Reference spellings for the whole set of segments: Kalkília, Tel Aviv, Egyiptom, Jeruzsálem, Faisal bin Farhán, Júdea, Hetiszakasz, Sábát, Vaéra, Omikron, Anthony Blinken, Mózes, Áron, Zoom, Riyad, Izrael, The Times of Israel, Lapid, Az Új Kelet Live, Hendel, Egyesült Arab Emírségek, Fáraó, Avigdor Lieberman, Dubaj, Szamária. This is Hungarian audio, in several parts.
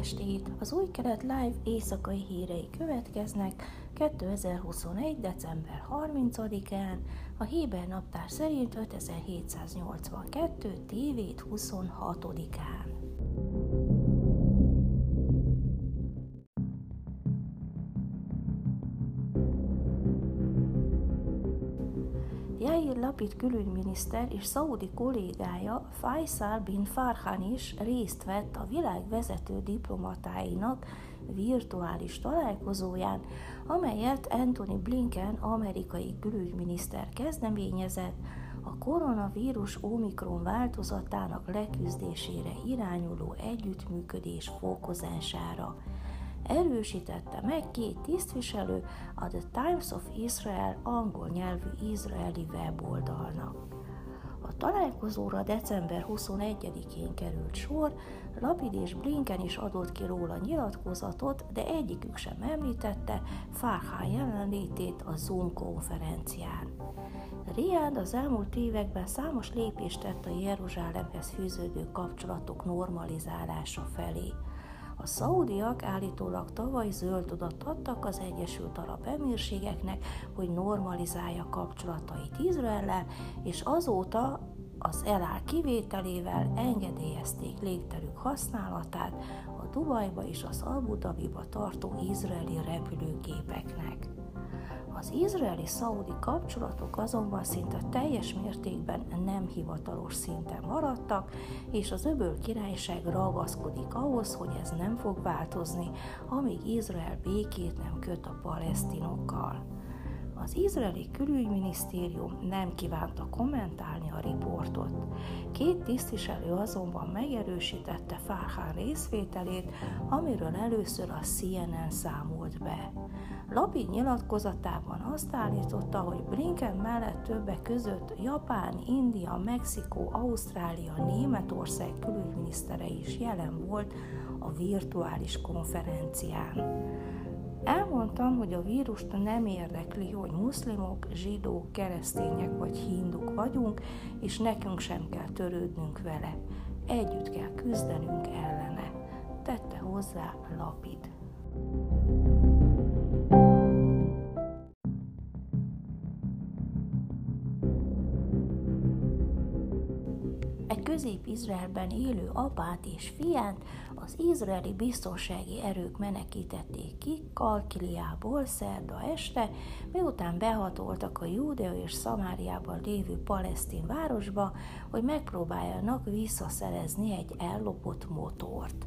estét! Az Új Kelet Live éjszakai hírei következnek 2021. december 30-án, a héber naptár szerint 5782. tévét 26-án. Lapid külügyminiszter és szaúdi kollégája Faisal bin Farhán is részt vett a világ vezető diplomatáinak virtuális találkozóján, amelyet Anthony Blinken amerikai külügyminiszter kezdeményezett a koronavírus Omikron változatának leküzdésére irányuló együttműködés fokozására. Erősítette meg két tisztviselő a The Times of Israel angol nyelvű izraeli weboldalnak. A találkozóra december 21-én került sor, Lapid és Blinken is adott ki róla nyilatkozatot, de egyikük sem említette Farhán jelenlétét a Zoom konferencián. Riyad az elmúlt években számos lépést tett a Jeruzsálemhez fűződő kapcsolatok normalizálása felé. A szaúdiak állítólag tavaly zöld utat adtak az Egyesült Arab Emírségeknek, hogy normalizálja kapcsolatait Izraellel, és azóta az ELÁ kivételével engedélyezték légterük használatát a Dubajba és az Abu-Dzabiba tartó izraeli repülőgépeknek. Az izraeli-szaúdi kapcsolatok azonban szinte teljes mértékben nem hivatalos szinten maradtak, és az Öböl Királyság ragaszkodik ahhoz, hogy ez nem fog változni, amíg Izrael békét nem köt a palesztinokkal. Az izraeli külügyminisztérium nem kívánta kommentálni a riportot. Két tisztviselő azonban megerősítette Farhán részvételét, amiről először a CNN számolt be. Lapid nyilatkozatában azt állította, hogy Blinken mellett többek között Japán, India, Mexikó, Ausztrália, Németország külügyminisztere is jelen volt a virtuális konferencián. Elmondtam, hogy a vírust nem érdekli, hogy muszlimok, zsidók, keresztények vagy hinduk vagyunk, és nekünk sem kell törődnünk vele. Együtt kell küzdenünk ellene, tette hozzá Lapid. Közép-Izraelben élő apát és fiát az izraeli biztonsági erők menekítették ki Kalkíliából szerda este, miután behatoltak a Júdea és Szamáriában lévő palesztin városba, hogy megpróbáljanak visszaszerezni egy ellopott motort.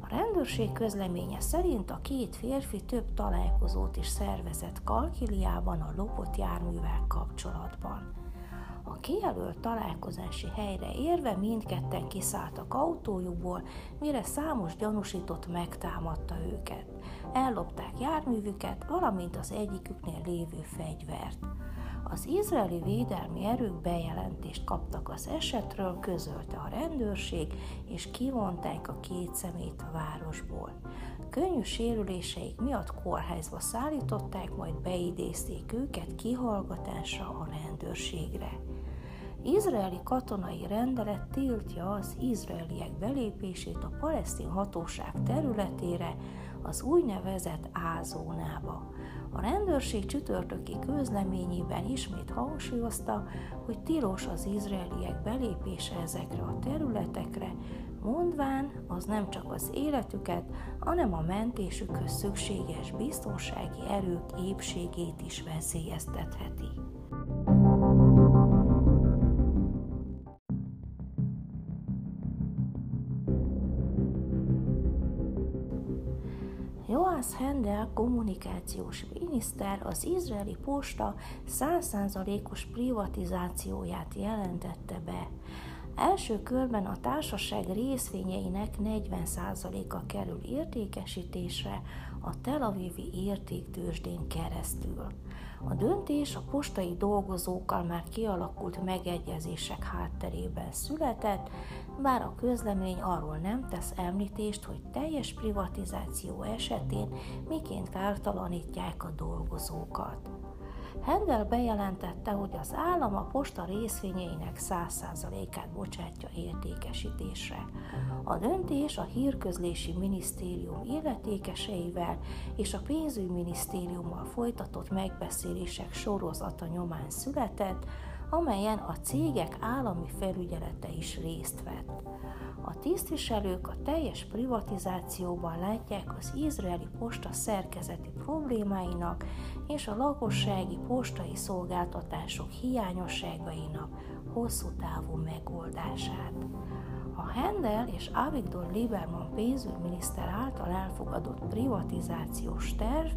A rendőrség közleménye szerint a két férfi több találkozót is szervezett Kalkíliában a lopott járművel kapcsolatban. A kijelölt találkozási helyre érve mindketten kiszálltak autójukból, mire számos gyanúsított megtámadta őket. Ellopták járművüket, valamint az egyiküknél lévő fegyvert. Az izraeli védelmi erők bejelentést kaptak az esetről, közölte a rendőrség, és kivonták a két szemét a városból. Könnyű sérüléseik miatt kórházba szállították, majd beidézték őket kihallgatásra a rendőrségre. Izraeli katonai rendelet tiltja az izraeliek belépését a palesztin hatóság területére, az úgynevezett A-zónába. A rendőrség csütörtöki közleményében ismét hangsúlyozta, hogy tilos az izraeliek belépése ezekre a területekre, mondván az nem csak az életüket, hanem a mentésükhöz szükséges biztonsági erők épségét is veszélyeztetheti. Hendel kommunikációs miniszter az izraeli posta 100%-os privatizációját jelentette be. Első körben a társaság részvényeinek 40%-a kerül értékesítésre a Tel Avivi értéktőzsdén keresztül. A döntés a postai dolgozókkal már kialakult megegyezések hátterében született, bár a közlemény arról nem tesz említést, hogy teljes privatizáció esetén miként kártalanítják a dolgozókat. Hendel bejelentette, hogy az állam a posta részvényeinek 100%-át bocsátja értékesítésre. A döntés a Hírközlési Minisztérium illetékeseivel és a Pénzügyminisztériummal folytatott megbeszélések sorozata nyomán született, amelyen a cégek állami felügyelete is részt vett. A tisztviselők a teljes privatizációban látják az izraeli posta szerkezeti problémáinak és a lakossági postai szolgáltatások hiányosságainak hosszú távú megoldását. A Hendel és Avigdor Lieberman pénzügyminiszter által elfogadott privatizációs terv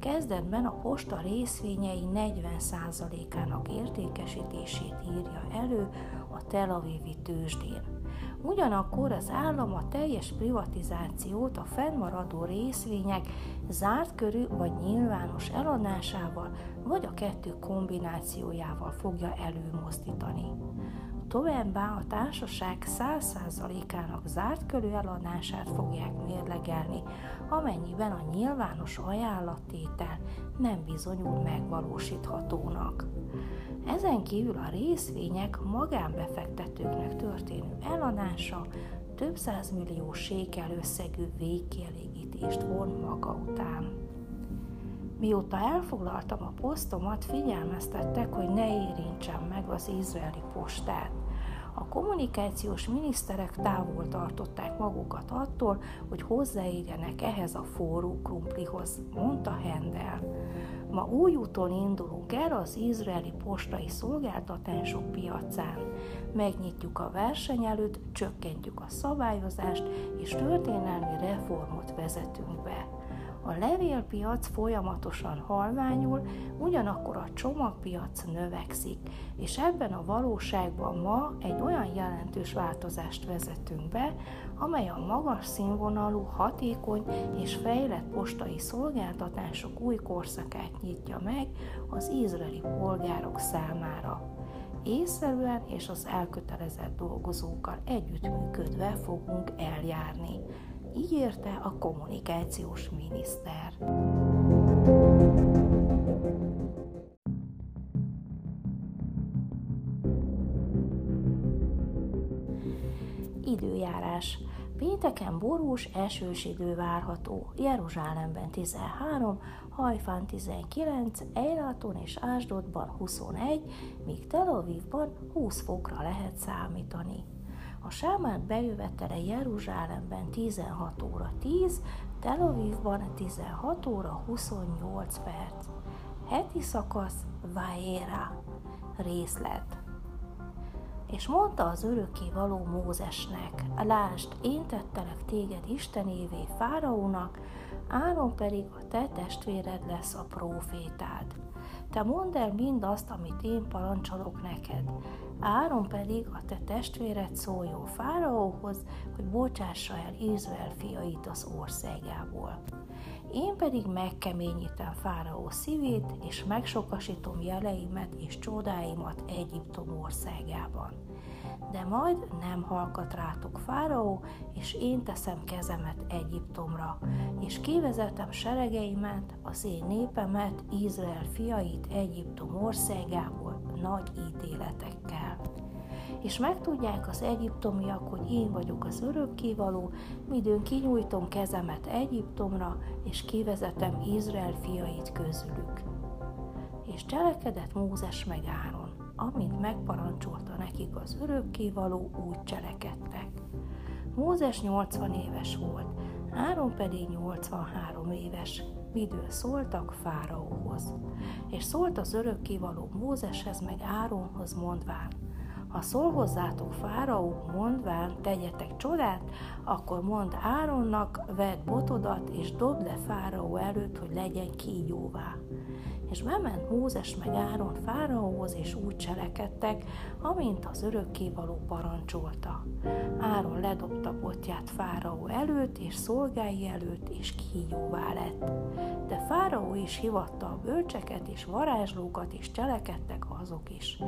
kezdetben a posta részvényei 40%-ának értékesítését írja elő a Tel Avivi tőzsdén. Ugyanakkor az állam a teljes privatizációt a fennmaradó részvények zárt körű vagy nyilvános eladásával vagy a kettő kombinációjával fogja előmozdítani. Továbbá a társaság 100%-ának zárt körű eladását fogják mérlegelni, amennyiben a nyilvános ajánlattétel nem bizonyul megvalósíthatónak. Ezen kívül a részvények magánbefektetőknek történő eladása több százmillió sékel összegű végkielégítést von maga után. Mióta elfoglaltam a posztomat, figyelmeztettek, hogy ne érintsem meg az izraeli postát. A kommunikációs miniszterek távol tartották magukat attól, hogy hozzáérjenek ehhez a forró krumplihoz, mondta Hendel. Ma új úton indulunk el az izraeli postai szolgáltatások piacán. Megnyitjuk a verseny előtt, csökkentjük a szabályozást és történelmi reformot vezetünk be. A levélpiac folyamatosan halványul, ugyanakkor a csomagpiac növekszik, és ebben a valóságban ma egy olyan jelentős változást vezetünk be, amely a magas színvonalú, hatékony és fejlett postai szolgáltatások új korszakát nyitja meg az izraeli polgárok számára. Észszerűen és az elkötelezett dolgozókkal együttműködve fogunk eljárni. Ígérte a kommunikációs miniszter. Időjárás. Pénteken borús, esős idő várható. Jeruzsálemben 13, Hajfán 19, Eiláton és Ásdodban 21, míg Tel Avivban 20 fokra lehet számítani. A sámán bejövetele Jeruzsálemben 16 óra 10, Tel Avivban 16 óra 28 perc. Heti szakasz Vaéra. Részlet. És mondta az örökkévaló Mózesnek: lásd, én tettelek téged istenévé Fáraónak, Áron pedig a te testvéred lesz a prófétád. Te mondd el mindazt, amit én parancsolok neked. Áron pedig a te testvéred szóljon Fáraóhoz, hogy bocsássa el Izrael fiait az országából. Én pedig megkeményítem Fáraó szívét, és megsokasítom jeleimet és csodáimat Egyiptom országában. De majd nem hallgat rátok Fáraó, és én teszem kezemet Egyiptomra, és kivezetem seregeimet, az én népemet, Izrael fiait Egyiptom országából nagy ítéletekkel. És megtudják az egyiptomiak, hogy én vagyok az örökkévaló, midőn kinyújtom kezemet Egyiptomra, és kivezetem Izrael fiait közülük. És cselekedett Mózes meg Áron, amint megparancsolta nekik az örökkévaló, úgy cselekedtek. Mózes 80 éves volt, Áron pedig 83 éves, midőn szóltak Fáraóhoz. És szólt az örökkévaló Mózeshez meg Áronhoz mondván: ha szól hozzátok Fáraó, mondván, tegyetek csodát, akkor mondd Áronnak, vedd botodat, és dobd le Fáraó előtt, hogy legyen kígyóvá. És bement Mózes meg Áron Fáraóhoz, és úgy cselekedtek, amint az örökkévaló parancsolta. Áron ledobta botját Fáraó előtt, és szolgái előtt, és kígyóvá lett. De Fáraó is hivatta a bölcseket, és varázslókat, és cselekedtek azok is.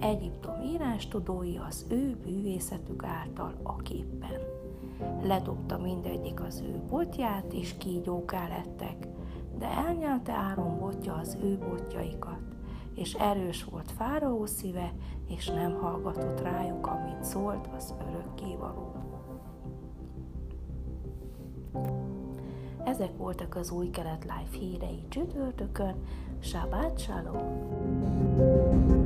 Egyiptom írástudói az ő bűvészetük által a képpen. Ledobta mindegyik az ő botját, és kígyóká lettek. De elnyelte Áron botja az ő botjaikat. és erős volt Fáraó szíve, és nem hallgatott rájuk, amint szólt az örökkévaló. Ezek voltak az Új Kelet Live hírei csütörtökön. Sábát sálom!